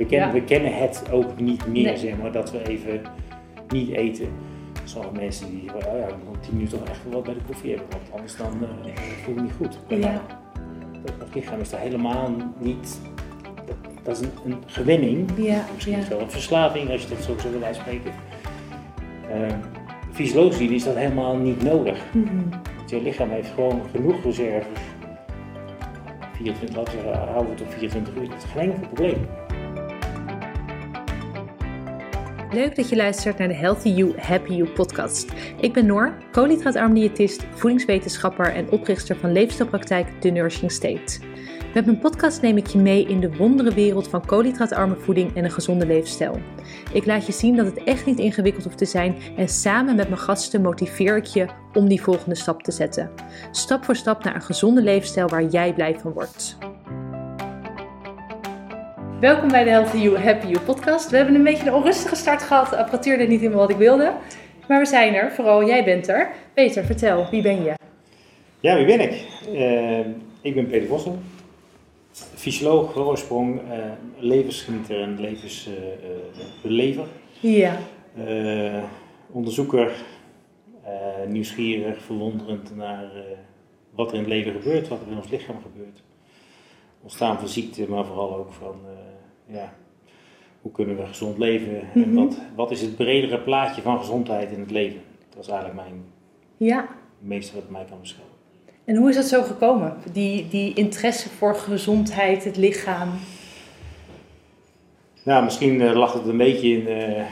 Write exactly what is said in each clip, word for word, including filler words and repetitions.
We kennen, ja. we kennen het ook niet meer, nee. zeg maar, dat we even niet eten. Sommige mensen die zeggen, oh ja, ik moet tien minuten toch echt wel wat bij de koffie hebben, want anders dan uh, voel ik niet goed. Ja. Dat lichaam is daar helemaal niet, dat, dat is een, een gewinning, ja, misschien ja. wel een verslaving als je dat zo zou willen spreken. Uh, Fysiologisch gezien is dat helemaal niet nodig. Mm-hmm. Want je lichaam heeft gewoon genoeg reserves. vierentwintig, laten we zeggen, houden we het op vierentwintig uur, dat is geen enkel probleem. Leuk dat je luistert naar de Healthy You, Happy You podcast. Ik ben Noor, koolhydraatarm diëtist, voedingswetenschapper en oprichter van leefstijlpraktijk The Nourishing State. Met mijn podcast neem ik je mee in de wondere wereld van koolhydraatarme voeding en een gezonde leefstijl. Ik laat je zien dat het echt niet ingewikkeld hoeft te zijn en samen met mijn gasten motiveer ik je om die volgende stap te zetten. Stap voor stap naar een gezonde leefstijl waar jij blij van wordt. Welkom bij de Healthy You, Happy You podcast. We hebben een beetje een onrustige start gehad. De apparatuur deed niet helemaal wat ik wilde. Maar we zijn er, vooral jij bent er. Peter, vertel, wie ben je? Ja, wie ben ik? Uh, ik ben Peter Voshol. Fysioloog, oorsprong, uh, levensgenieter en levensbelever. Uh, ja. Uh, onderzoeker, uh, nieuwsgierig, verwonderend naar uh, wat er in het leven gebeurt, wat er in ons lichaam gebeurt. Ontstaan van ziekte, maar vooral ook van uh, ja, hoe kunnen we gezond leven mm-hmm. en wat, wat is het bredere plaatje van gezondheid in het leven? Dat is eigenlijk mijn ja. meeste wat mij kan beschouwen. En hoe is dat zo gekomen, die, die interesse voor gezondheid, het lichaam? Nou, misschien uh, lag het een beetje in, uh,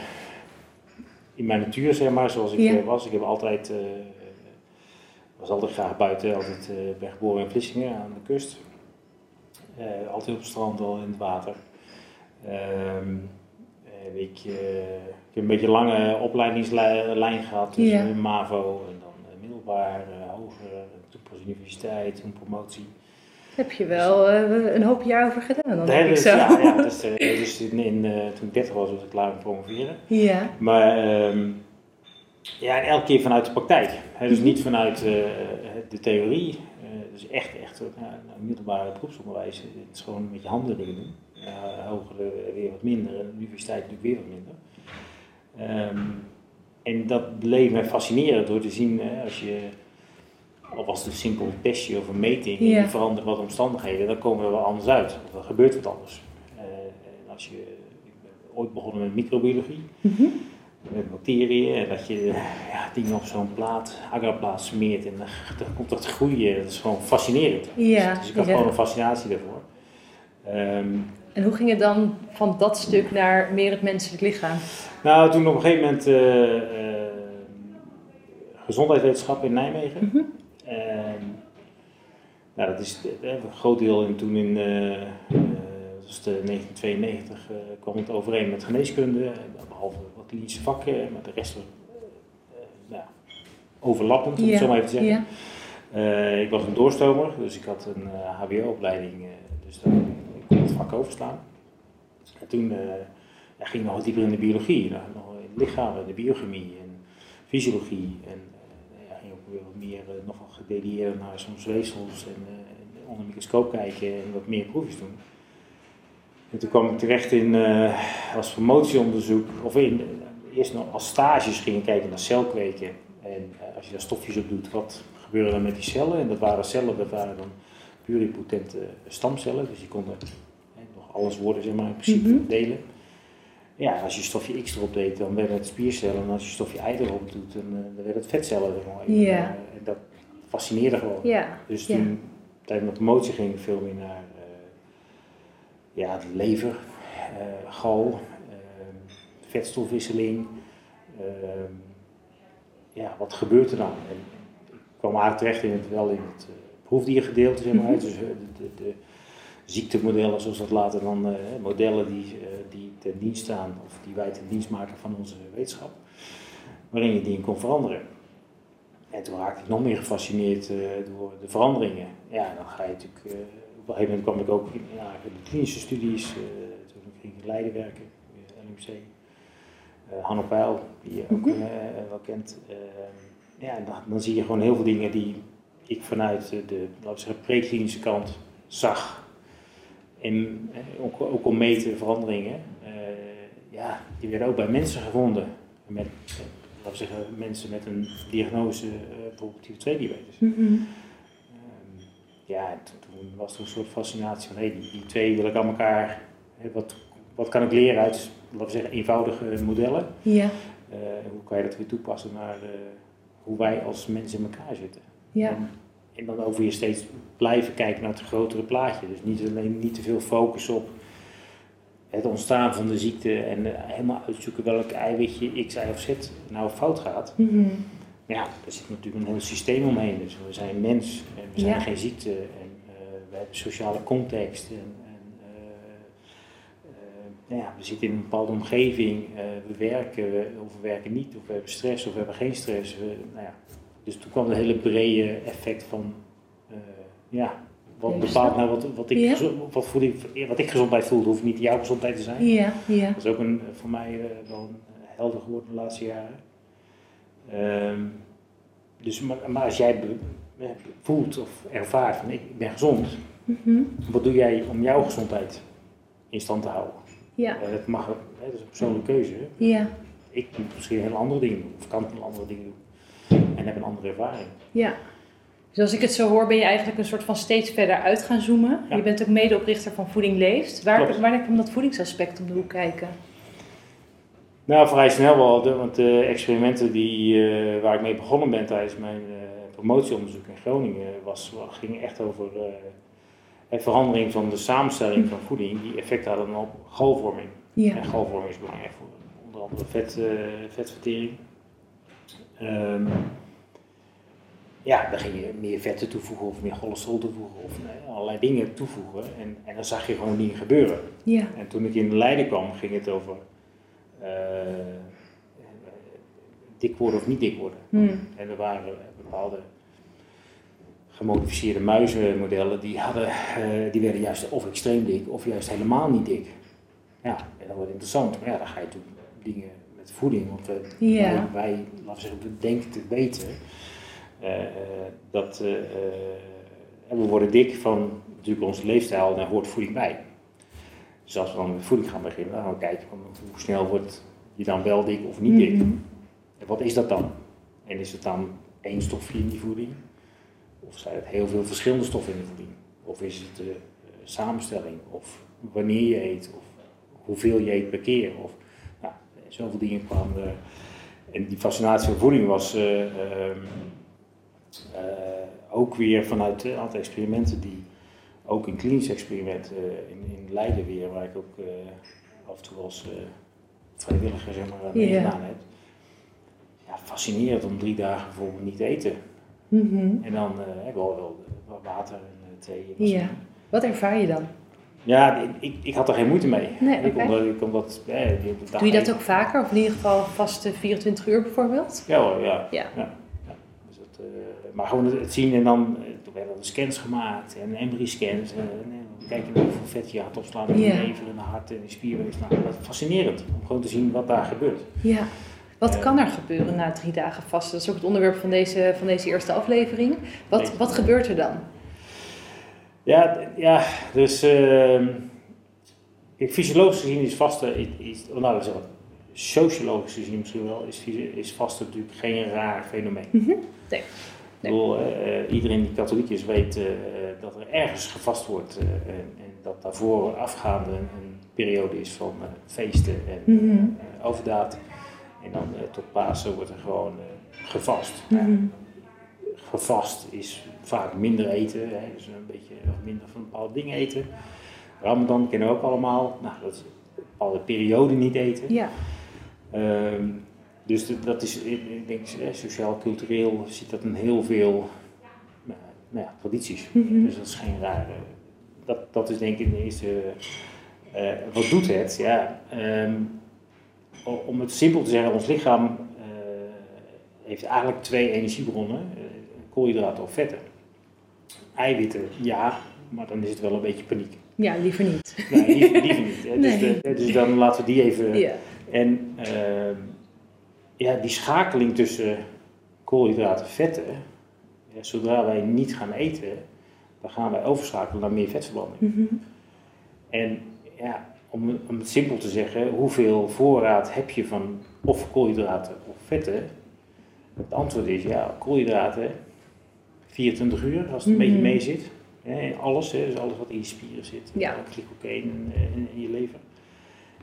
in mijn natuur, zeg maar, zoals ik ja. uh, was. Ik heb altijd, uh, was altijd graag buiten, altijd uh, ben geboren in Vlissingen aan de kust. Uh, altijd op het strand, al in het water. Um, ik, uh, ik heb een beetje een lange opleidingslijn gehad, dus ja. MAVO en dan uh, middelbaar, uh, hoger, toen pas universiteit, toen promotie. Heb je wel uh, een hoop jaar over gedaan, dan denk ik zo. Ja, ja dus, uh, dus in, in, uh, toen ik dertig was, was ik klaar met promoveren. Ja. Maar um, ja, en elke keer vanuit de praktijk, hè, dus niet vanuit uh, de theorie. Dus echt, echt, nou, middelbare beroepsonderwijs, het is gewoon met je handen dingen doen. Uh, hogere weer wat minder en de universiteit natuurlijk weer wat minder. Um, en dat bleef mij fascineren door te zien, hè, als je, al was het een simpel testje of een meting, ja. en je verandert wat omstandigheden, dan komen we wel anders uit. Of dan gebeurt het anders. Uh, en als je, ik ben ooit begonnen met microbiologie. Mm-hmm. Met bacteriën, dat je ja, dingen op zo'n plaat, agarplaat smeert en dan komt dat groeien. Dat is gewoon fascinerend. Ja, dus, dus ik had ja. gewoon een fascinatie daarvoor. Um, en hoe ging het dan van dat stuk naar meer het menselijk lichaam? Nou, toen op een gegeven moment uh, uh, gezondheidswetenschap in Nijmegen. Mm-hmm. Uh, nou, dat is uh, een groot deel in, toen in uh, uh, dus de negentien tweeënnegentig uh, kwam het overeen met geneeskunde, behalve wat klinische vakken, maar de rest was uh, ja, overlappend, om yeah. het zo maar even te zeggen. Yeah. Uh, ik was een doorstomer, dus ik had een uh, H B O-opleiding, uh, dus daar kon ik het vak overslaan. En toen uh, ja, ging ik nog dieper in de biologie, nog, nog in het lichaam, de biochemie en fysiologie. En uh, ja, ging ook weer wat meer uh, nog wat gedetailleerd naar soms weefsels en uh, onder een microscoop kijken en wat meer proefjes doen. En toen kwam ik terecht in, uh, als promotieonderzoek, of in, uh, eerst nog als stages ging ik kijken naar celkweken. En uh, als je daar stofjes op doet, wat gebeurde er met die cellen? En dat waren cellen, dat waren dan pluripotente stamcellen. Dus die konden uh, nog alles worden, zeg maar, in principe mm-hmm. delen. Ja, als je stofje X erop deed, dan werden het spiercellen. En als je stofje Y erop doet, dan, uh, dan werd het vetcellen. En, uh, yeah. en dat fascineerde gewoon. Yeah. Dus toen, yeah. tijdens mijn promotie ging ik veel meer naar... Uh, Ja, de lever, uh, gal, uh, vetstofwisseling. Uh, ja, wat gebeurt er dan? En ik kwam eigenlijk terecht in het, wel in het uh, proefdiergedeelte, zeg maar. Mm-hmm. Dus uh, de, de, de ziektemodellen, zoals dat later dan, uh, modellen die, uh, die ten dienst staan, of die wij ten dienst maken van onze wetenschap, waarin je dingen kon veranderen. En toen raakte ik nog meer gefascineerd uh, door de veranderingen. Ja, dan ga je natuurlijk... Uh, Op een gegeven moment kwam ik ook in ja, de klinische studies, uh, toen ging ik in Leiden werken, L M C. Uh, Hanno Pijl, die je ook uh, wel kent. Uh, ja, dan, dan zie je gewoon heel veel dingen die ik vanuit de, de laten we zeggen, pre-klinische kant zag. En ook, ook al meten veranderingen. Uh, ja, die werden ook bij mensen gevonden. Met, laten we zeggen, mensen met een diagnose, uh, bijvoorbeeld type twee diabetes. Mm-hmm. Uh, ja, toen was er een soort fascinatie van, hé, die, die twee wil ik aan elkaar, wat, wat kan ik leren uit, laten we zeggen, eenvoudige modellen? Ja. Uh, hoe kan je dat weer toepassen naar uh, hoe wij als mensen in elkaar zitten? Ja. En, en dan over je steeds blijven kijken naar het grotere plaatje. Dus niet alleen niet te veel focus op het ontstaan van de ziekte en uh, helemaal uitzoeken welk eiwitje X, Y of Z nou fout gaat. Mm-hmm. Maar ja, daar zit natuurlijk een heel systeem omheen. Dus we zijn mens en we zijn ja. geen ziekte en uh, we hebben sociale context. En, Nou ja, we zitten in een bepaalde omgeving, uh, we werken we, of we werken niet, of we hebben stress of we hebben geen stress. We, nou ja. Dus toen kwam het hele brede effect van, uh, ja, wat bepaalt nou wat, wat, ik, ja. gezond, wat, voel ik, wat ik gezondheid voelde, hoeft niet jouw gezondheid te zijn. Ja, ja. Dat is ook een, voor mij uh, wel een helder geworden de laatste jaren. Um, dus, maar, maar als jij be, be, voelt of ervaart van ik ben gezond, mm-hmm. wat doe jij om jouw gezondheid in stand te houden? Ja. Uh, dat mag, hè, dat is een persoonlijke keuze. Ja. Ik moet misschien heel andere dingen doen, of kan ik heel andere dingen doen. En heb een andere ervaring. Ja. Dus als ik het zo hoor, ben je eigenlijk een soort van steeds verder uit gaan zoomen. Ja. Je bent ook medeoprichter van Voeding Leeft. Waar, waar komt dat voedingsaspect om de hoek kijken? Nou, vrij snel wel. Want de experimenten die, uh, waar ik mee begonnen ben tijdens mijn uh, promotieonderzoek in Groningen, was, ging echt over... Uh, de verandering van de samenstelling van voeding, die effect hadden op galvorming. Ja. En galvorming is belangrijk voor onder andere vet, uh, vetvertering. Um, ja, dan ging je meer vetten toevoegen of meer cholesterol toevoegen of nee, allerlei dingen toevoegen. En, en dan zag je gewoon dingen gebeuren. Ja. En toen ik in Leiden kwam, ging het over uh, dik worden of niet dik worden. Mm. En er waren bepaalde... gemodificeerde muizenmodellen, die, hadden, uh, die werden juist of extreem dik of juist helemaal niet dik. Ja, en dat wordt interessant. Maar ja, dan ga je toen dingen met voeding, want uh, yeah. wij, laten we zeggen, we denken te weten uh, dat uh, uh, we worden dik van natuurlijk onze leefstijl en daar hoort voeding bij. Dus als we dan met voeding gaan beginnen, dan gaan we kijken van hoe snel wordt je dan wel dik of niet dik. Mm-hmm. En wat is dat dan? En is het dan één stofje in die voeding? Of zijn het heel veel verschillende stoffen in de voeding? Of is het de samenstelling? Of wanneer je eet? Of hoeveel je eet per keer? Of, nou, zoveel dingen kwamen er. En die fascinatie van voeding was uh, uh, uh, ook weer vanuit een aantal experimenten die ook in klinisch experiment uh, in, in Leiden weer, waar ik ook uh, af en toe als uh, vrijwilliger zeg maar, mee yeah. gedaan heb. Ja, fascinerend om drie dagen bijvoorbeeld niet te eten. Mm-hmm. En dan hebben we al wel water en thee. En ja. Wat ervaar je dan? Ja, ik, ik had er geen moeite mee. Nee, ik okay. omdat, ik omdat, eh, de dag Doe je dat even... ook vaker? Of in ieder geval vaste vierentwintig uur bijvoorbeeld? Ja hoor, ja. ja. ja, ja. Dus dat, uh, maar gewoon het zien en dan, toen werden er scans gemaakt en embry-scans. En, en dan kijk je naar hoeveel vet je hart opslaat en je yeah. nevel en de hart en de spierweefsel. Nou, dat is fascinerend om gewoon te zien wat daar gebeurt. Ja. Wat kan er gebeuren na drie dagen vasten? Dat is ook het onderwerp van deze, van deze eerste aflevering. Wat, wat gebeurt er dan? Ja, ja dus... Uh, fysiologisch gezien is vasten... Is, is, nou, dat is wel, sociologisch gezien misschien wel... Is, is vasten natuurlijk geen raar fenomeen. Mm-hmm. Nee. nee. Ik bedoel, uh, iedereen die katholiek is weet uh, dat er ergens gevast wordt. Uh, en, en dat daarvoor afgaande een periode is van uh, feesten en mm-hmm. uh, overdaad. En dan uh, tot Pasen wordt er gewoon uh, gevast. Mm-hmm. Ja, gevast is vaak minder eten, hè, dus een beetje minder van bepaalde dingen eten. Ramadan kennen we ook allemaal, nou, dat is een bepaalde periode niet eten. Ja. Um, dus de, dat is, ik denk, eh, sociaal-cultureel zit dat in heel veel uh, nou ja, tradities. Mm-hmm. Dus dat is geen rare. Dat, dat is denk ik in de eerste. Uh, wat doet het? Ja. Um, Om het simpel te zeggen, ons lichaam uh, heeft eigenlijk twee energiebronnen, uh, koolhydraten of vetten. Eiwitten, ja, maar dan is het wel een beetje paniek. Ja, liever niet. Nee, liever, liever niet. Hè. Nee. Dus, de, dus dan laten we die even... Ja. En uh, ja, die schakeling tussen koolhydraten en vetten, ja, zodra wij niet gaan eten, dan gaan wij overschakelen naar meer vetverbranding. Mm-hmm. En ja, om, om het simpel te zeggen, hoeveel voorraad heb je van of koolhydraten of vetten? Het antwoord is ja, koolhydraten vierentwintig uur, als het mm-hmm. een beetje mee zit. Ja, alles, hè, dus alles wat in je spieren zit, ja. glycogeen in, in je lever.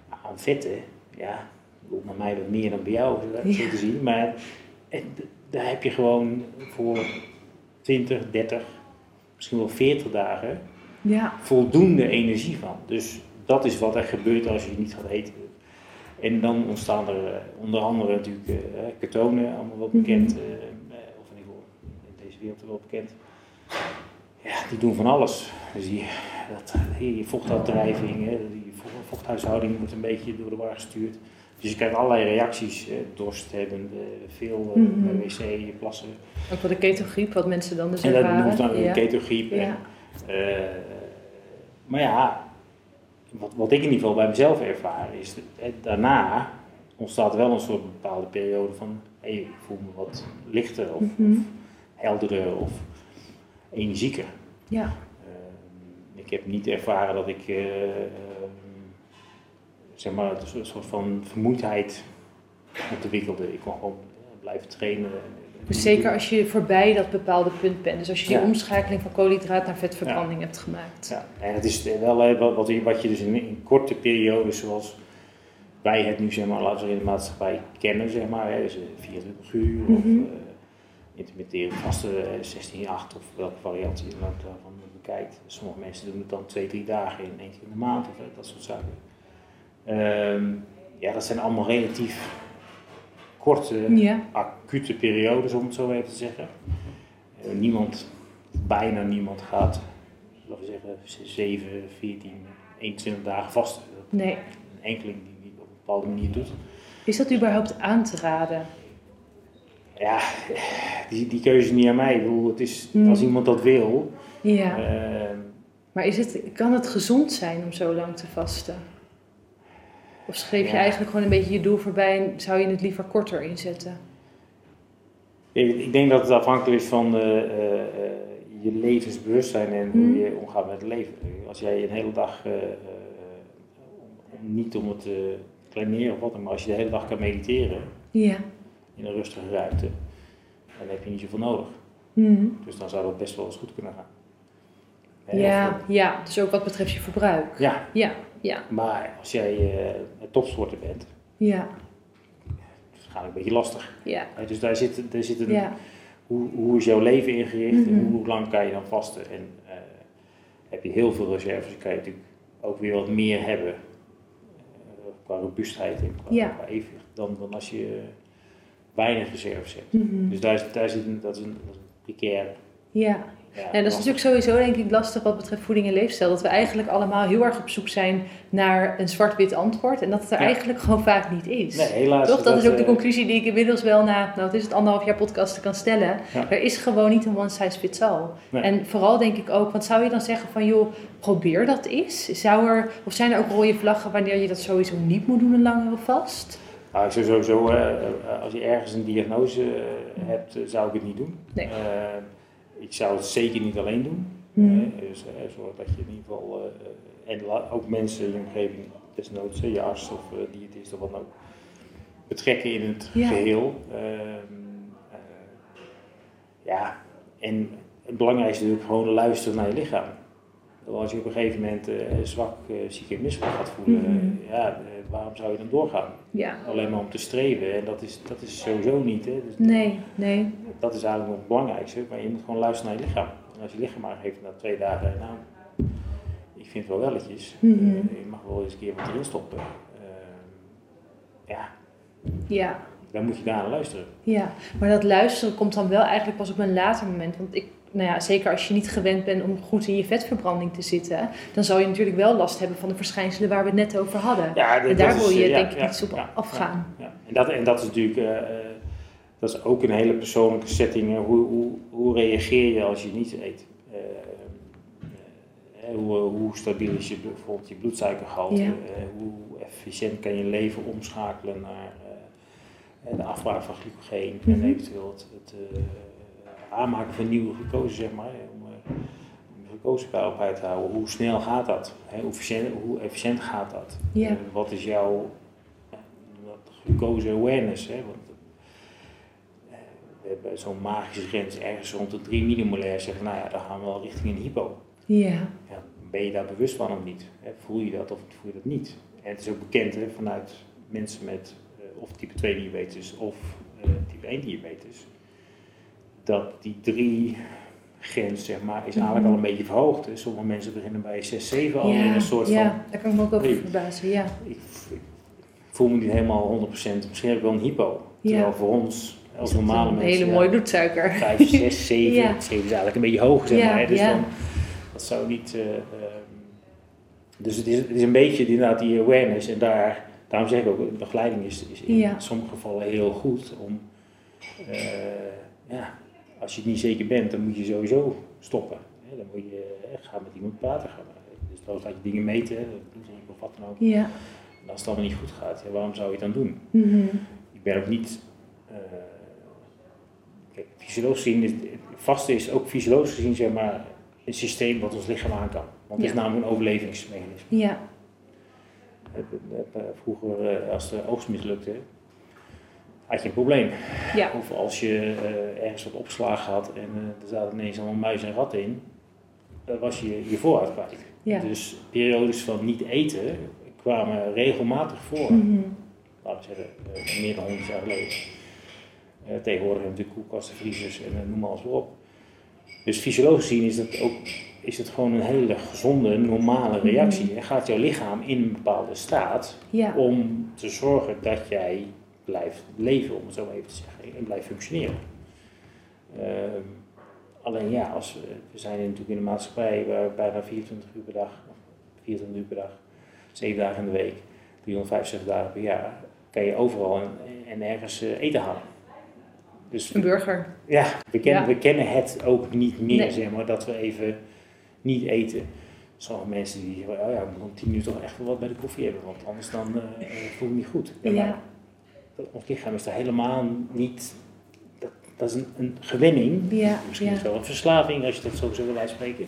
Maar aan vetten, ja, bij mij wat meer dan bij jou, ja. zo te zien. Maar en, daar heb je gewoon voor twintig, dertig, misschien wel veertig dagen ja. voldoende energie van. Dus dat is wat er gebeurt als je niet gaat eten. En dan ontstaan er onder andere natuurlijk uh, ketonen, allemaal wel bekend, mm-hmm. uh, of in ieder geval in deze wereld wel bekend. Ja, die doen van alles. Dus je, dat, je vochtafdrijving, hè, die vochthuishouding wordt een beetje door de war gestuurd. Dus je krijgt allerlei reacties, eh, dorst hebben, veel eh, mm-hmm. wc, plassen. Ook voor de ketogriep, wat mensen dan dus en ervaren. En dat noemt dan ja. de ketogriep. Ja. En, uh, maar ja, wat, wat ik in ieder geval bij mezelf ervaar is, eh, daarna ontstaat wel een soort bepaalde periode van, hé, hey, ik voel me wat lichter of, mm-hmm. of helderder of energieker. Ja. Uh, ik heb niet ervaren dat ik... Uh, zeg maar een soort van vermoeidheid ontwikkelde. Ik kon gewoon blijven trainen. Dus zeker als je voorbij dat bepaalde punt bent. Dus als je die ja. omschakeling van koolhydraat naar vetverbranding ja. hebt gemaakt. Ja, en het is wel wat je, wat je dus in, in korte periodes, zoals wij het nu zeg maar, laten we in de maatschappij kennen, zeg maar, hè, dus vierentwintig uur mm-hmm. of uh, intermitterend vasten zestien acht of welke variant je daarvan bekijkt. Sommige mensen doen het dan twee, drie dagen in één keer in de maand of dat soort zaken. Um, ja, dat zijn allemaal relatief korte, ja. acute periodes, om het zo even te zeggen. Uh, niemand, bijna niemand gaat, laten we zeggen, zeven, veertien, eenentwintig dagen vasten. Nee. Een enkeling die het op een bepaalde manier doet. Is dat überhaupt aan te raden? Ja, die, die keuze is niet aan mij. Ik bedoel, het is, mm. als iemand dat wil... Ja. Uh, maar is het, kan het gezond zijn om zo lang te vasten? Of schreef je ja. eigenlijk gewoon een beetje je doel voorbij en zou je het liever korter inzetten? Ik, ik denk dat het afhankelijk is van de, uh, uh, je levensbewustzijn en mm. hoe je omgaat met het leven. Als jij een hele dag, uh, uh, om, niet om het te uh, kleineren of wat dan, maar als je de hele dag kan mediteren yeah. in een rustige ruimte, dan heb je niet zoveel nodig. Mm. Dus dan zou dat best wel eens goed kunnen gaan. Ja, of, ja, dus ook wat betreft je verbruik. Ja. ja. Ja. Maar als jij uh, topsporter bent, ja. is het een beetje lastig. Ja. He, dus daar zit, daar zit een, ja. hoe, hoe is jouw leven ingericht mm-hmm. en hoe lang kan je dan vasten? En uh, heb je heel veel reserves, dan kan je natuurlijk ook weer wat meer hebben uh, qua robuustheid en qua, ja. qua evenwicht dan, dan als je weinig reserves hebt. Mm-hmm. Dus daar, daar zit een, dat is een, dat is een precair. Ja. Ja, nou, dat is natuurlijk sowieso denk ik lastig wat betreft voeding en leefstijl. Dat we eigenlijk allemaal heel erg op zoek zijn naar een zwart-wit antwoord. En dat het er ja. eigenlijk gewoon vaak niet is. Nee, helaas. Toch? Dat, dat is ook uh, de conclusie die ik inmiddels wel na, nou het is het anderhalf jaar podcasten kan stellen. Ja. Er is gewoon niet een one size fits all. Nee. En vooral denk ik ook, want zou je dan zeggen van joh, probeer dat eens. Zou er, of zijn er ook rode vlaggen wanneer je dat sowieso niet moet doen een langere vast? Nou, sowieso, uh, als je ergens een diagnose hebt, zou ik het niet doen. Nee. Uh, Ik zou het zeker niet alleen doen. Mm. Eh, dus eh, zorg dat je in ieder geval, eh, en la- ook mensen in je omgeving, desnoods, je arts of uh, diëtist of wat dan ook, betrekken in het ja. geheel. Um, uh, ja, en het belangrijkste is natuurlijk gewoon luisteren naar je lichaam. Als je op een gegeven moment uh, zwak, uh, ziek en misselijk gaat voelen, mm-hmm. uh, ja, uh, waarom zou je dan doorgaan? Ja. Alleen maar om te streven, en dat is, dat is sowieso niet. Hè? Dus nee, nee. Dat is eigenlijk nog het belangrijkste, maar je moet gewoon luisteren naar je lichaam. En als je lichaam aangeeft na twee dagen, nou, ik vind het wel welletjes, mm-hmm. uh, je mag wel eens een keer wat erin stoppen. Uh, ja. ja, dan moet je daaraan luisteren. Ja, maar dat luisteren komt dan wel eigenlijk pas op een later moment, want ik Nou ja, zeker als je niet gewend bent om goed in je vetverbranding te zitten, dan zal je natuurlijk wel last hebben van de verschijnselen waar we het net over hadden. Ja, en daar wil je ja, denk ik ja, iets op ja, afgaan. Ja, ja. En, dat, en dat is natuurlijk, uh, dat is ook een hele persoonlijke setting. Hoe, hoe, hoe reageer je als je niet eet? Uh, uh, hoe, hoe stabiel is je, bijvoorbeeld je bloedsuikergehalte? Ja. Uh, hoe efficiënt kan je leven omschakelen naar uh, de afbraak van glycogeen mm-hmm. en eventueel het... het uh, aanmaken van nieuwe glucose, zeg maar, om, uh, om focusbaar op uit te houden. Hoe snel gaat dat? Hè? Hoe, efficiënt, hoe efficiënt gaat dat? Yeah. En wat is jouw glucose awareness? Hè? Want, uh, we hebben zo'n magische grens ergens rond de drie millimolair. Zeggen, nou ja, dan gaan we wel richting een hypo. Yeah. Ja, ben je daar bewust van of niet? Hè? Voel je dat of voel je dat niet? En het is ook bekend, hè, vanuit mensen met uh, of type twee diabetes of uh, type één diabetes. Dat die drie grens, zeg maar, is eigenlijk mm-hmm. al een beetje verhoogd. Dus sommige mensen beginnen bij zes, zeven al ja, in een soort ja, van... Ja, daar kan ik me ook over verbazen, ja. Ik, ik voel me niet helemaal honderd procent. Misschien heb ik wel een hypo. Ja. Terwijl voor ons, als normale mensen... Een hele mooie bloedsuiker. vijf, zes, zeven. Ja. zeven is eigenlijk een beetje hoog, zeg ja, maar. Hè. Dus ja. dan, dat zou niet... Uh, um, dus het is, het is een beetje inderdaad die awareness. En daar, daarom zeg ik ook, begeleiding is, is in ja. sommige gevallen heel goed om... Uh, ja... Als je het niet zeker bent, dan moet je sowieso stoppen. Dan moet je echt gaan met iemand praten. Dus dan laat je dingen meten, of wat dan ook. Ja. En als het allemaal niet goed gaat, waarom zou je het dan doen? Mm-hmm. Ik ben ook niet... Uh, kijk, fysiologisch gezien, vasten is ook fysiologisch gezien, zeg maar, een systeem wat ons lichaam aan kan. Want het ja. is namelijk een overlevingsmechanisme. Ja. Vroeger, als de oogst mislukte... had je een probleem. Ja. Of als je uh, ergens wat opslagen had en uh, er zaten ineens allemaal muizen en ratten in, uh, was je je voorraad kwijt. Ja. Dus periodes van niet eten kwamen regelmatig voor. Mm-hmm. Laten we zeggen, uh, meer dan honderd jaar geleden. Uh, tegenwoordig hebben we natuurlijk koelkasten, vriezers en uh, noem maar alles weer op. Dus fysiologisch gezien is dat ook, is het gewoon een hele gezonde, normale reactie. Mm-hmm. En gaat jouw lichaam in een bepaalde staat ja. om te zorgen dat jij blijft leven, om het zo even te zeggen, en blijft functioneren. Uh, alleen ja, als we, we zijn natuurlijk in een maatschappij waar bijna vierentwintig uur per dag, vierentwintig uur per dag, zeven dagen in de week, driehonderdvijfenzestig dagen per jaar, kan je overal en, en ergens uh, eten halen. Dus, een burger. Ja, we kennen, ja. we kennen het ook niet meer, nee. zeg maar, dat we even niet eten. Sommige mensen die zeggen, oh ja, ik moet om tien uur toch echt wel wat bij de koffie hebben, want anders dan uh, voel ik me niet goed. Ja. ja. Ons lichaam is daar helemaal niet, dat, dat is een, een gewenning, ja, misschien ja. wel een verslaving als je dat zo wil uitspreken.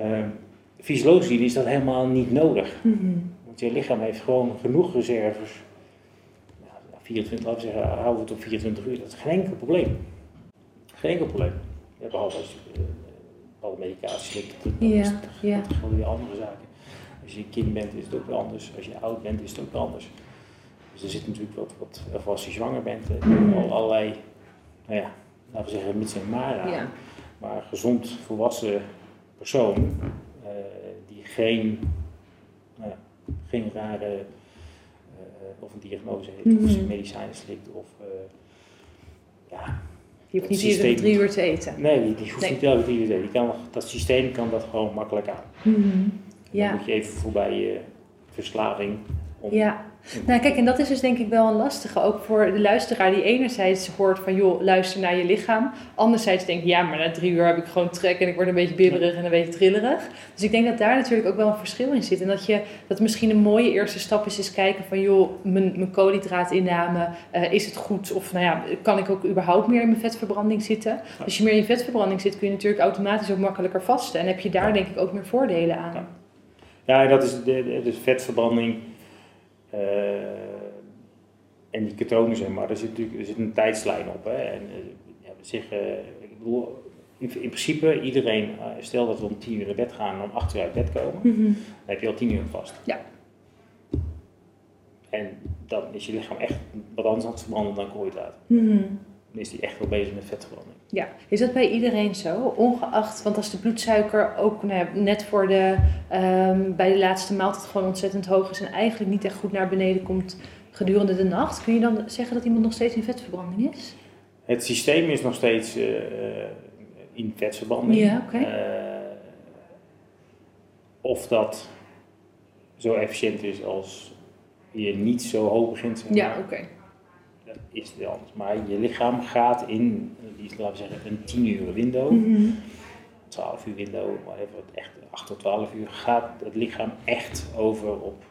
Uh, fysiologisch is dat helemaal niet nodig, mm-hmm. want je lichaam heeft gewoon genoeg reserves. Nou, vierentwintig, laten we zeggen, houden we het op vierentwintig uur, dat is geen enkel probleem. Geen enkel probleem. Ja, behalve als je uh, alle medicatie slikt, dat ja, ja. gewoon weer andere zaken. Als je een kind bent is het ook weer anders, als je oud bent is het ook weer anders. Dus er zit natuurlijk wat, wat, of als je zwanger bent, al allerlei, nou ja, laten we zeggen, mits en maar aan. Ja. Maar een gezond, volwassen persoon, uh, die geen, nou ja, geen rare, uh, of een diagnose heeft, mm-hmm. of zijn medicijnen slikt, of, uh, ja. Die hoeft niet iedere drie uur te eten. Nee, die, die hoeft nee. niet elke drie uur te eten. Die kan, dat systeem kan dat gewoon makkelijk aan. Mm-hmm. Ja. Dan moet je even voorbij je uh, verslaving. Om, ja. Nou kijk, en dat is dus denk ik wel een lastige, ook voor de luisteraar die enerzijds hoort van joh, luister naar je lichaam. Anderzijds denkt ja, maar na drie uur heb ik gewoon trek en ik word een beetje bibberig en een beetje trillerig. Dus ik denk dat daar natuurlijk ook wel een verschil in zit. En dat je dat misschien een mooie eerste stap is, is kijken van joh, mijn, mijn koolhydraatinname, uh, is het goed? Of nou ja, kan ik ook überhaupt meer in mijn vetverbranding zitten? Ja. Als je meer in je vetverbranding zit, kun je natuurlijk automatisch ook makkelijker vasten. En heb je daar ja. denk ik ook meer voordelen aan. Ja, ja dat is de, de, de vetverbranding. Uh, en die ketonen, zeg maar, daar zit natuurlijk er zit een tijdslijn op. Hè? En, uh, ja, zich, uh, ik bedoel, in, in principe, iedereen, uh, stel dat we om tien uur naar bed gaan en om acht uur uit bed komen, mm-hmm. dan heb je al tien uur vast. Ja. En dan is je lichaam echt wat anders aan het verbranden dan koolhydraten. Mm-hmm. Dan is die echt wel bezig met vetverbranding. Ja, is dat bij iedereen zo? Ongeacht, want als de bloedsuiker ook nou, net voor de, um, bij de laatste maaltijd gewoon ontzettend hoog is en eigenlijk niet echt goed naar beneden komt gedurende de nacht, kun je dan zeggen dat iemand nog steeds in vetverbranding is? Het systeem is nog steeds uh, in vetverbranding. Ja, oké. Okay. Uh, of dat zo efficiënt is als je niet zo hoog begint. Ja, oké. Okay. Is het anders. Maar je lichaam gaat in, laten we zeggen, een tien uur window, mm-hmm. twaalf uur window, maar even echt acht tot twaalf uur, gaat het lichaam echt over op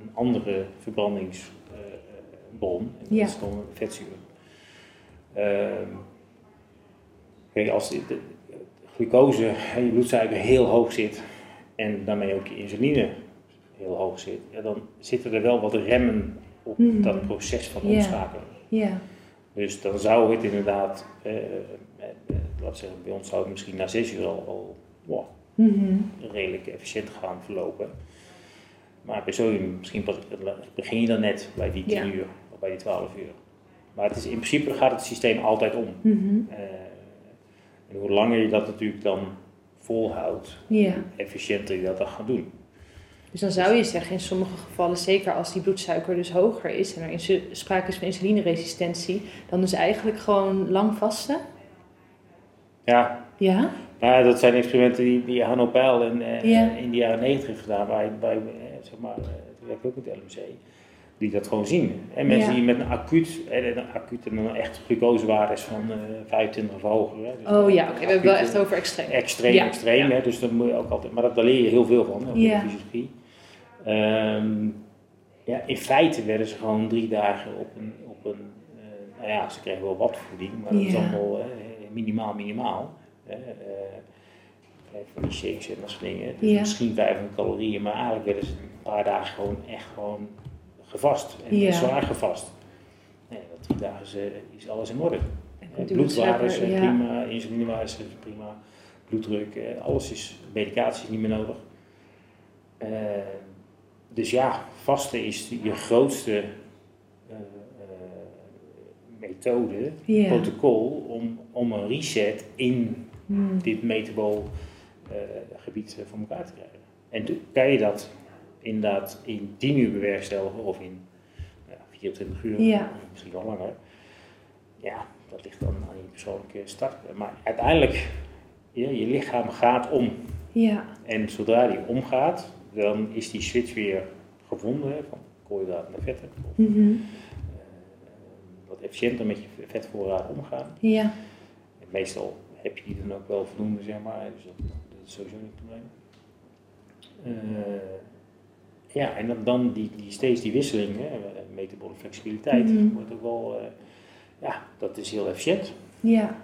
een andere verbrandingsbron. Uh, ja. Dat is dan vetzuur. Uh, kijk, als, de, de, glucose en je bloedsuiker heel hoog zit en daarmee ook je insuline heel hoog zit, ja, dan zitten er wel wat remmen op mm. dat proces van omschakeling. Yeah. Yeah. Dus dan zou het inderdaad, eh, laat zeggen, bij ons zou het misschien na zes uur al, al wow, mm-hmm. redelijk efficiënt gaan verlopen. Maar bij zo'n, misschien pas, begin je dan net bij die tien yeah. uur of bij die twaalf uur. Maar het is, in principe gaat het systeem altijd om. Mm-hmm. Uh, en hoe langer je dat natuurlijk dan volhoudt, yeah. hoe efficiënter je dat dan gaat doen. Dus dan zou je zeggen, in sommige gevallen, zeker als die bloedsuiker dus hoger is en er insu- sprake is van insulineresistentie, dan dus eigenlijk gewoon lang vasten? Ja. Ja? Ja, dat zijn experimenten die, die Hanno Pijl in, yeah. in de jaren negentig heeft gedaan, bij, bij zeg maar, toen werkte ik ook met L M C, die dat gewoon zien. En mensen ja. die met een acuut, en een acuut en een echt glucosewaarde is van uh, vijfentwintig of hoger. Dus oh ja, oké, okay. We hebben wel echt over extreem. Extreem, ja. extreem, ja. Hè, dus dat moet je ook altijd, maar dat, daar leer je heel veel van, ook ja. in de fysiologie. Um, ja, in feite werden ze gewoon drie dagen op een, op een uh, nou ja, ze kregen wel wat voeding, maar dat ja. is allemaal uh, minimaal, minimaal. Uh, uh, van die shakes en dat soort dingen, dus ja. misschien vijfhonderd calorieën, maar eigenlijk werden ze een paar dagen gewoon echt gewoon gevast en ja. zwaar gevast. Nee, dat drie dagen is, uh, is alles in orde. Uh, Bloedwaarden zijn ja. prima, insuline is prima, bloeddruk, uh, alles is, medicatie is niet meer nodig. Uh, dus ja, vasten is je grootste uh, uh, methode, yeah. protocol om, om een reset in mm. dit metabool uh, gebied voor elkaar te krijgen. En d- kan je dat inderdaad in tien uur bewerkstelligen of in uh, vierentwintig uur, yeah. misschien wel langer. Ja, dat ligt dan aan je persoonlijke start. Maar uiteindelijk, ja, je lichaam gaat om. Yeah. En zodra die omgaat, dan is die switch weer gevonden, hè, van koolhydraten naar vetten. Of, mm-hmm. uh, wat efficiënter met je vetvoorraad omgaan. Ja. En meestal heb je die dan ook wel voldoende, zeg maar. Dus dat, dat is sowieso niet het probleem. Uh, ja, en dan, dan die, die, steeds die wisseling, hè, metabole flexibiliteit, mm-hmm. wordt ook wel, uh, ja, dat is heel efficiënt. Ja.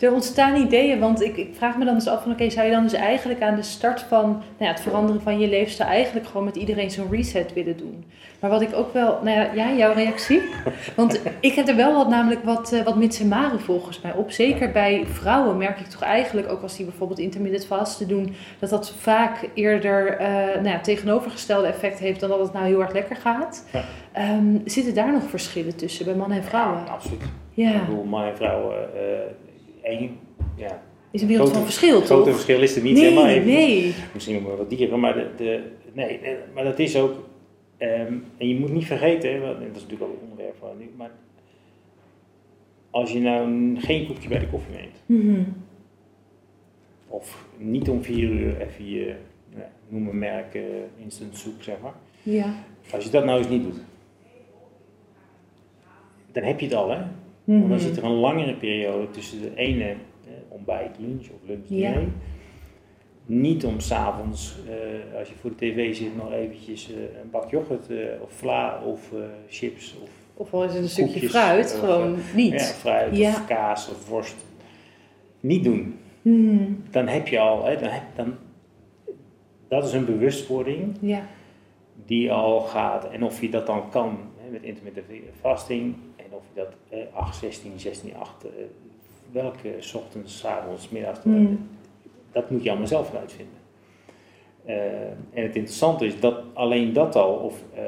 Er ontstaan ideeën, want ik, ik vraag me dan dus af van oké, okay, zou je dan dus eigenlijk aan de start van nou ja, het veranderen van je leefstijl eigenlijk gewoon met iedereen zo'n reset willen doen? Maar wat ik ook wel, nou ja, ja jouw reactie? Want ik heb er wel wat, namelijk wat, uh, wat mits en maren volgens mij op. Zeker bij vrouwen merk ik toch eigenlijk, ook als die bijvoorbeeld intermittent fasten doen, dat dat vaak eerder uh, nou ja, tegenovergestelde effect heeft dan dat het nou heel erg lekker gaat. Ja. Um, zitten daar nog verschillen tussen bij mannen en vrouwen? Ja, absoluut. Ja. Ik bedoel, mannen en vrouwen... Uh, En, ja, is een wereld van verschil, toch? Grote verschil is er niet, nee, helemaal even. Nee. Misschien nog wel wat dieren, maar, de, de, nee, maar dat is ook... Um, en je moet niet vergeten, hè, dat is natuurlijk ook een onderwerp van nu, maar als je nou geen koekje bij de koffie neemt, mm-hmm. of niet om vier uur even je, nou, noem een merk, uh, instant soep, zeg maar. Ja. Als je dat nou eens niet doet, dan heb je het al, hè? Mm-hmm. Want dan zit er een langere periode tussen de ene eh, ontbijt, lunch of lunch, yeah. diner. Niet om 's avonds, eh, als je voor de tv zit, nog eventjes eh, een bak yoghurt eh, of vla of eh, chips. Of, of al is het een koekjes, stukje fruit, of, gewoon niet. Ja, fruit ja. of kaas of worst. Niet doen. Mm-hmm. Dan heb je al, hè, dan heb, dan, dat is een bewustwording yeah. die al gaat. En of je dat dan kan hè, met intermittent fasting. Of je dat eh, acht, zestien, zestien, acht, eh, welke ochtends, avonds, middags, mm. dat moet je allemaal zelf uitvinden. Uh, en het interessante is dat alleen dat al, of uh,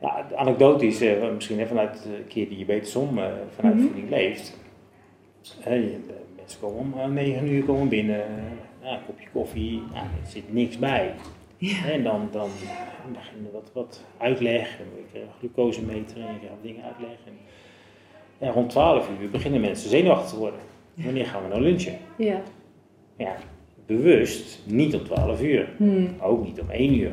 nou, anekdotisch, eh, misschien eh, vanuit de keer diabetes om, eh, vanuit mm-hmm. Voeding Leeft. Eh, mensen komen om negen uur komen binnen, nou, een kopje koffie, nou, er zit niks bij. Ja. En dan, dan, dan ging er wat, wat uitleg, en ik kreeg glucosemeter en ik kreeg dingen uitleggen. En, en rond twaalf uur beginnen mensen zenuwachtig te worden. Wanneer gaan we nou lunchen? Ja. Ja, bewust niet om twaalf uur, hmm. ook niet om één uur.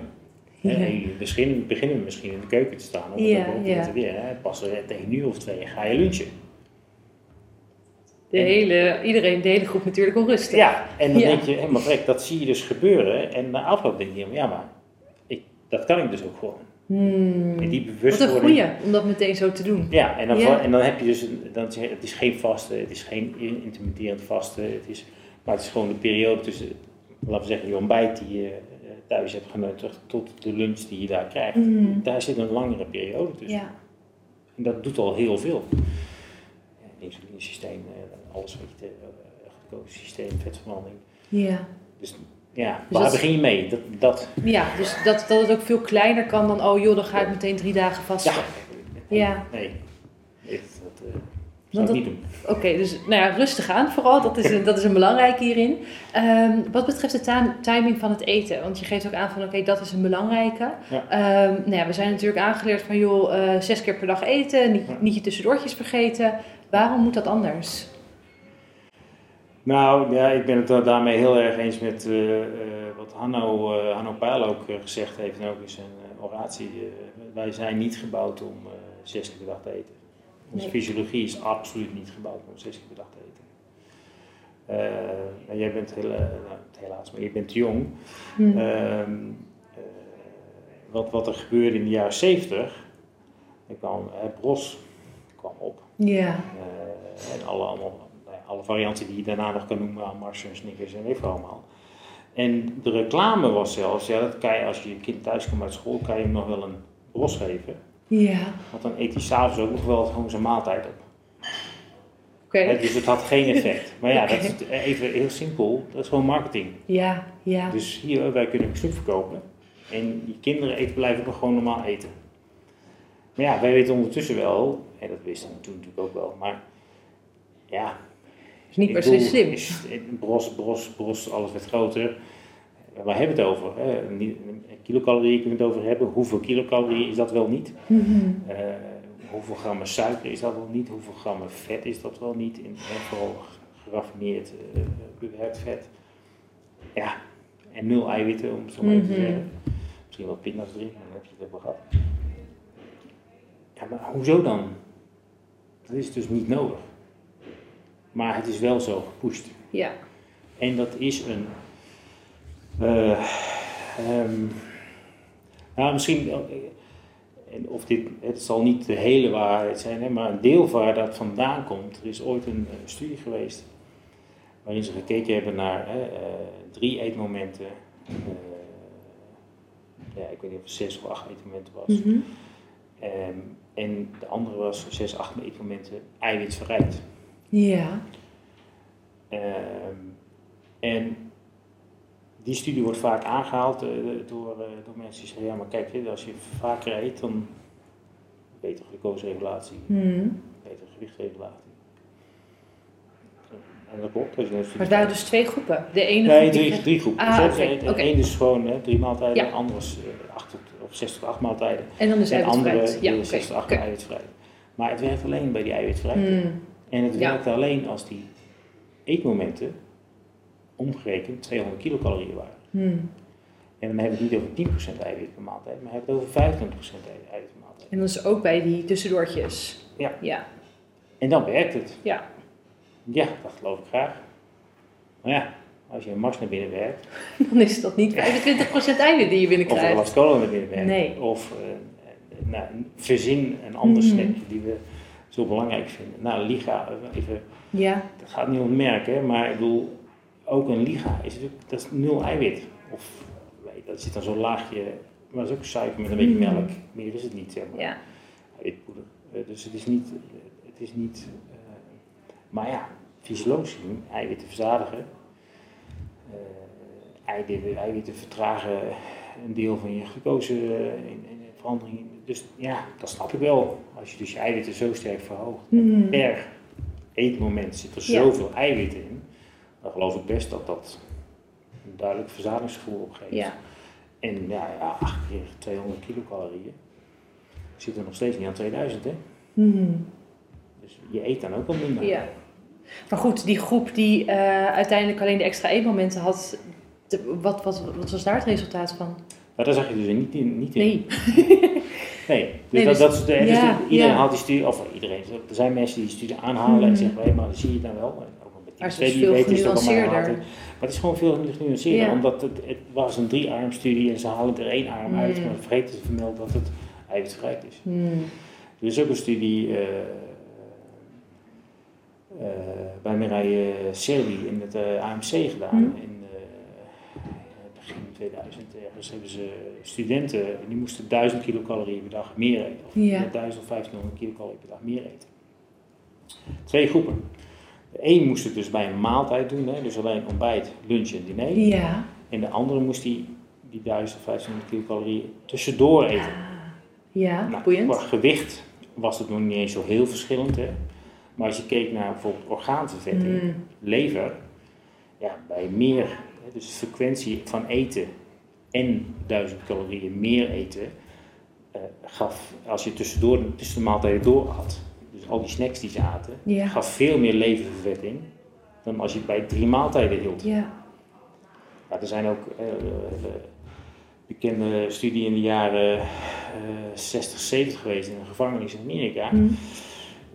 Ja. En begin, beginnen we misschien in de keuken te staan, omdat ja, ook ja. weer, hè, pas er tegen een uur of twee ga je lunchen. De hele, iedereen, de hele groep natuurlijk onrustig. Ja, en dan ja. denk je, hé, maar dat zie je dus gebeuren. En na afloop denk je, ja maar, ik, dat kan ik dus ook gewoon. Hmm. En die bewustwording. Wat een goeie, om dat meteen zo te doen. Ja, en dan, ja. en dan heb je dus, dan, het is geen vaste, het is geen intimiderend vaste, het is, maar het is gewoon de periode tussen, laten we zeggen, je ontbijt die je thuis hebt genuttigd tot de lunch die je daar krijgt. Hmm. Daar zit een langere periode tussen. Ja. En dat doet al heel veel. Ja, insulinesysteem, alles wat je glucose systeem, vetverbranding. Ja. Dus, Ja, dus waar begin je mee? Dat, dat. Ja, dus dat, dat het ook veel kleiner kan dan, oh joh, dan ga ik meteen drie dagen vasten. Ja, ja. nee, nee, dat uh, zou ik niet doen. Oké, okay, dus nou ja, rustig aan vooral, dat is, dat is een belangrijke hierin. Um, wat betreft de ta- timing van het eten, want je geeft ook aan van, oké, okay, dat is een belangrijke. Ja. Um, nou ja, we zijn natuurlijk aangeleerd van, joh, uh, zes keer per dag eten, niet, ja. niet je tussendoortjes vergeten. Waarom moet dat anders? Nou, ja, ik ben het daarmee heel erg eens met uh, uh, wat Hanno, uh, Hanno Pijl ook uh, gezegd heeft en ook in zijn uh, oratie. Uh, wij zijn niet gebouwd om uh, zes keer per dag te eten. Onze nee. fysiologie is absoluut niet gebouwd om zes keer per dag te eten. Uh, nou, jij bent heel, uh, nou, helaas, maar je bent jong. Mm. Uh, uh, wat, wat er gebeurde in de jaren zeventig, er kwam uh, Bros kwam op. Yeah. Uh, en alle allemaal. Alle varianten die je daarna nog kan noemen aan Mars en Snickers en weet je allemaal. En de reclame was zelfs, ja, dat kan je, als je je kind thuis komt uit school, kan je hem nog wel een bros geven. Ja. Want dan eet hij s'avonds ook nog wel gewoon zijn maaltijd op. Oké. Okay. Dus het had geen effect. Maar ja, okay. dat is even heel simpel, dat is gewoon marketing. Ja, ja. Dus hier, wij kunnen snoep verkopen en die kinderen eten, blijven nog gewoon normaal eten. Maar ja, wij weten ondertussen wel, en dat wisten we toen natuurlijk ook wel, maar ja... Is niet per se slim. Is, bros, bros, bros, alles werd groter. Waar hebben we het over? Hè? Kilocalorieën kunnen we het over hebben. Hoeveel kilocalorieën is dat wel niet? Mm-hmm. Uh, hoeveel gram suiker is dat wel niet? Hoeveel gram vet is dat wel niet? En, en vooral geraffineerd uh, bewerkt vet. Ja, en nul eiwitten om zo maar even te zeggen. Misschien wat pinda's erin, dan heb je het ook wel gehad. Ja, maar hoezo dan? Dat is dus niet nodig. Maar het is wel zo gepusht. Ja. En dat is een... Uh, um, nou, misschien... Of dit, het zal niet de hele waarheid zijn, hè, maar een deel waar dat vandaan komt. Er is ooit een uh, studie geweest waarin ze gekeken hebben naar uh, drie eetmomenten. Uh, ja, ik weet niet of het zes of acht eetmomenten was. Mm-hmm. Um, en de andere was zes, acht eetmomenten eiwitverrijkt. Ja. Uh, en die studie wordt vaak aangehaald uh, door, uh, door mensen die zeggen, ja maar kijk, als je vaker eet, dan betere glucoseregulatie, mm. betere gewichtsregulatie. En dat klopt. Dus maar daar dus twee groepen? De ene nee, groep drie, drie groepen. Ah, dus okay, en, en okay. Eén is gewoon hè, drie maaltijden, ja. Anders uh, acht tot, of zes tot acht maaltijden. En dan is eiwitvrij. Ja, okay. Zes tot acht okay. eiwitvrij. Maar het werkt alleen bij die eiwitvrij. Mm. En het werkt ja. alleen als die eetmomenten omgerekend tweehonderd kilocalorieën waren. Hmm. En dan hebben we het niet over tien procent eiwit per maaltijd, maar we hebben het over vijfentwintig procent eiwit per maaltijd. En dat is ook bij die tussendoortjes. Ja. ja. En dan werkt het. Ja. Ja, dat geloof ik graag. Maar ja, als je een mars naar binnen werkt... dan is dat niet vijfentwintig procent eiwit die je binnenkrijgt. Of een glas cola naar binnen werkt. Nee. Of uh, nou, verzin een ander hmm. snackje die we... zo belangrijk vinden. Nou, liga, even, ja. dat gaat niet om het merk, hè, maar ik bedoel, ook een liga is natuurlijk, dat is nul eiwit. Of, dat zit dan zo'n laagje, maar dat is ook suiker met een beetje melk, meer is het niet, zeg maar. Ja. Eiwitpoeder. Dus het is niet, het is niet, uh, maar ja, fysiologisch gezien, eiwitten verzadigen, uh, eiwitten, eiwitten vertragen een deel van je glucose in, in verandering. Dus ja, dat snap ik wel. Als je dus je eiwitten zo sterk verhoogt, mm. per eetmoment zit er zoveel ja. eiwit in, dan geloof ik best dat dat een duidelijk verzadigingsgevoel opgeeft. Ja. En nou ja, acht keer tweehonderd kilocalorieën zit er nog steeds niet aan tweeduizend, hè? Mm. Dus je eet dan ook al minder. Ja. Maar goed, die groep die uh, uiteindelijk alleen de extra eetmomenten had, de, wat, wat, wat was daar het resultaat van? Maar daar zag je dus niet in. Niet in. Nee. Nee, dus nee, dat, dus, dat is de, dus ja, iedereen ja. haalt die studie, of iedereen, er zijn mensen die die studie aanhalen mm-hmm. en zeggen, hey, maar zie je het nou wel. En ook met die maar het is veel genuanceerder. Maar het is gewoon veel genuanceerder, ja. omdat het, het was een drie-arm studie en ze halen er één arm mm. uit, maar vergeten te vermelden dat het hij heeft gelijk dus. Mm. Er is ook een studie uh, uh, bij Merijn Syri in het uh, A M C gedaan. Mm. In uh, begin tweeduizend ergens hebben ze studenten, die moesten duizend kilocalorieën per dag meer eten. Of yeah. duizend of vijftienhonderd kilocalorieën per dag meer eten. Twee groepen. Eén moest het dus bij een maaltijd doen, hè? Dus alleen ontbijt, lunch en diner. Ja. En de andere moest die, die duizend of vijftienhonderd kilocalorieën tussendoor eten. Ja, nou, boeiend. Qua gewicht was het nog niet eens zo heel verschillend. Hè? Maar als je keek naar bijvoorbeeld orgaanvervetting, mm. lever, ja, bij meer, hè, dus de frequentie van eten en duizend calorieën meer eten, eh, gaf, als je tussendoor tussen de maaltijden door had. Dus al die snacks die ze aten, ja. gaf veel meer leververvetting dan als je het bij drie maaltijden hield. Ja. Nou, er zijn ook uh, bekende studie in de jaren uh, zestig, zeventig geweest in een gevangenis in Amerika. Mm.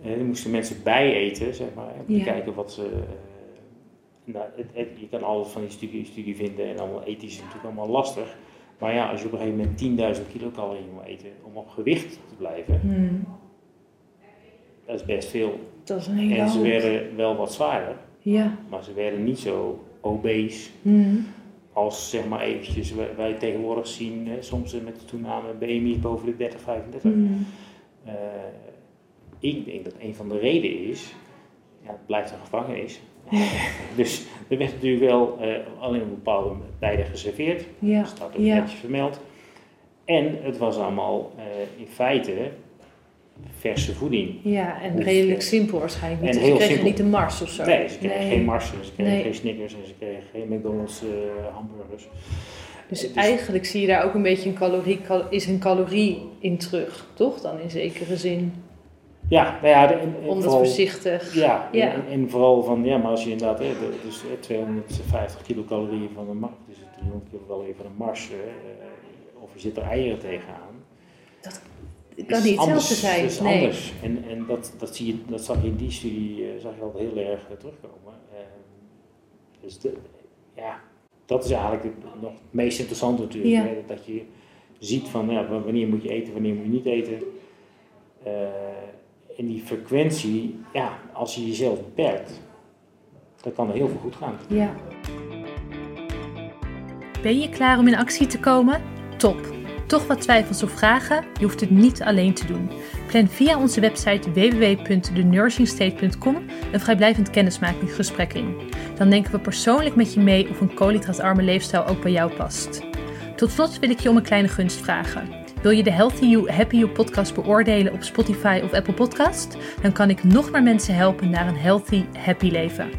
Uh, daar moesten mensen bij eten, zeg maar, om ja. te kijken wat ze... Uh, nou, het, het, je kan alles van die studie, studie vinden en allemaal ethisch is natuurlijk allemaal lastig. Maar ja, als je op een gegeven moment tienduizend kilocalorieën moet eten om op gewicht te blijven... Mm. Dat is best veel. Dat is een hele en ze hoog. Werden wel wat zwaarder, ja. maar ze werden niet zo obese mm. als zeg maar eventjes wij, wij tegenwoordig zien, hè, soms met de toename B M I boven de dertig, vijfendertig. Mm. Uh, ik denk dat een van de redenen is, ja, het blijft een gevangenis, dus er werd natuurlijk wel uh, alleen op bepaalde tijden geserveerd, ja. dat staat ook ja. netjes vermeld, en het was allemaal uh, in feite... verse voeding. Ja, en redelijk simpel waarschijnlijk. En ze kregen simpel. Niet de mars of zo. Nee, ze kregen nee. geen mars, ze kregen nee. geen Snickers en ze kregen geen McDonald's uh, hamburgers. Dus, dus eigenlijk zie je daar ook een beetje een calorie, cal, is een calorie in terug, toch? Dan in zekere zin. Ja, nou ja. En, en Omdat vooral, voorzichtig. Ja, ja. En, en vooral van, ja, maar als je inderdaad, hè, dus tweehonderdvijftig kilocalorieën van een mars, dus driehonderd kilocalorieën van een mars, hè, of je zit er eieren tegenaan. Dat Het kan niet hetzelfde zijn. Het is nee. anders. En, en dat, dat, zie je, dat zag je in die studie uh, zag je al heel erg uh, terugkomen. Uh, dus de, ja, dat is eigenlijk het, nog het meest interessante natuurlijk. Ja. Hè? Dat je ziet van ja, wanneer moet je eten, wanneer moet je niet eten. Uh, en die frequentie, ja, als je jezelf beperkt, dan kan er heel veel goed gaan. Ja. Ben je klaar om in actie te komen? Top! Toch wat twijfels of vragen? Je hoeft het niet alleen te doen. Plan via onze website w w w punt the nourishing state punt com een vrijblijvend kennismakingsgesprek in. Dan denken we persoonlijk met je mee of een koolhydraatarme leefstijl ook bij jou past. Tot slot wil ik je om een kleine gunst vragen. Wil je de Healthy You, Happy You podcast beoordelen op Spotify of Apple Podcast? Dan kan ik nog maar mensen helpen naar een healthy, happy leven.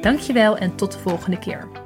Dankjewel en tot de volgende keer.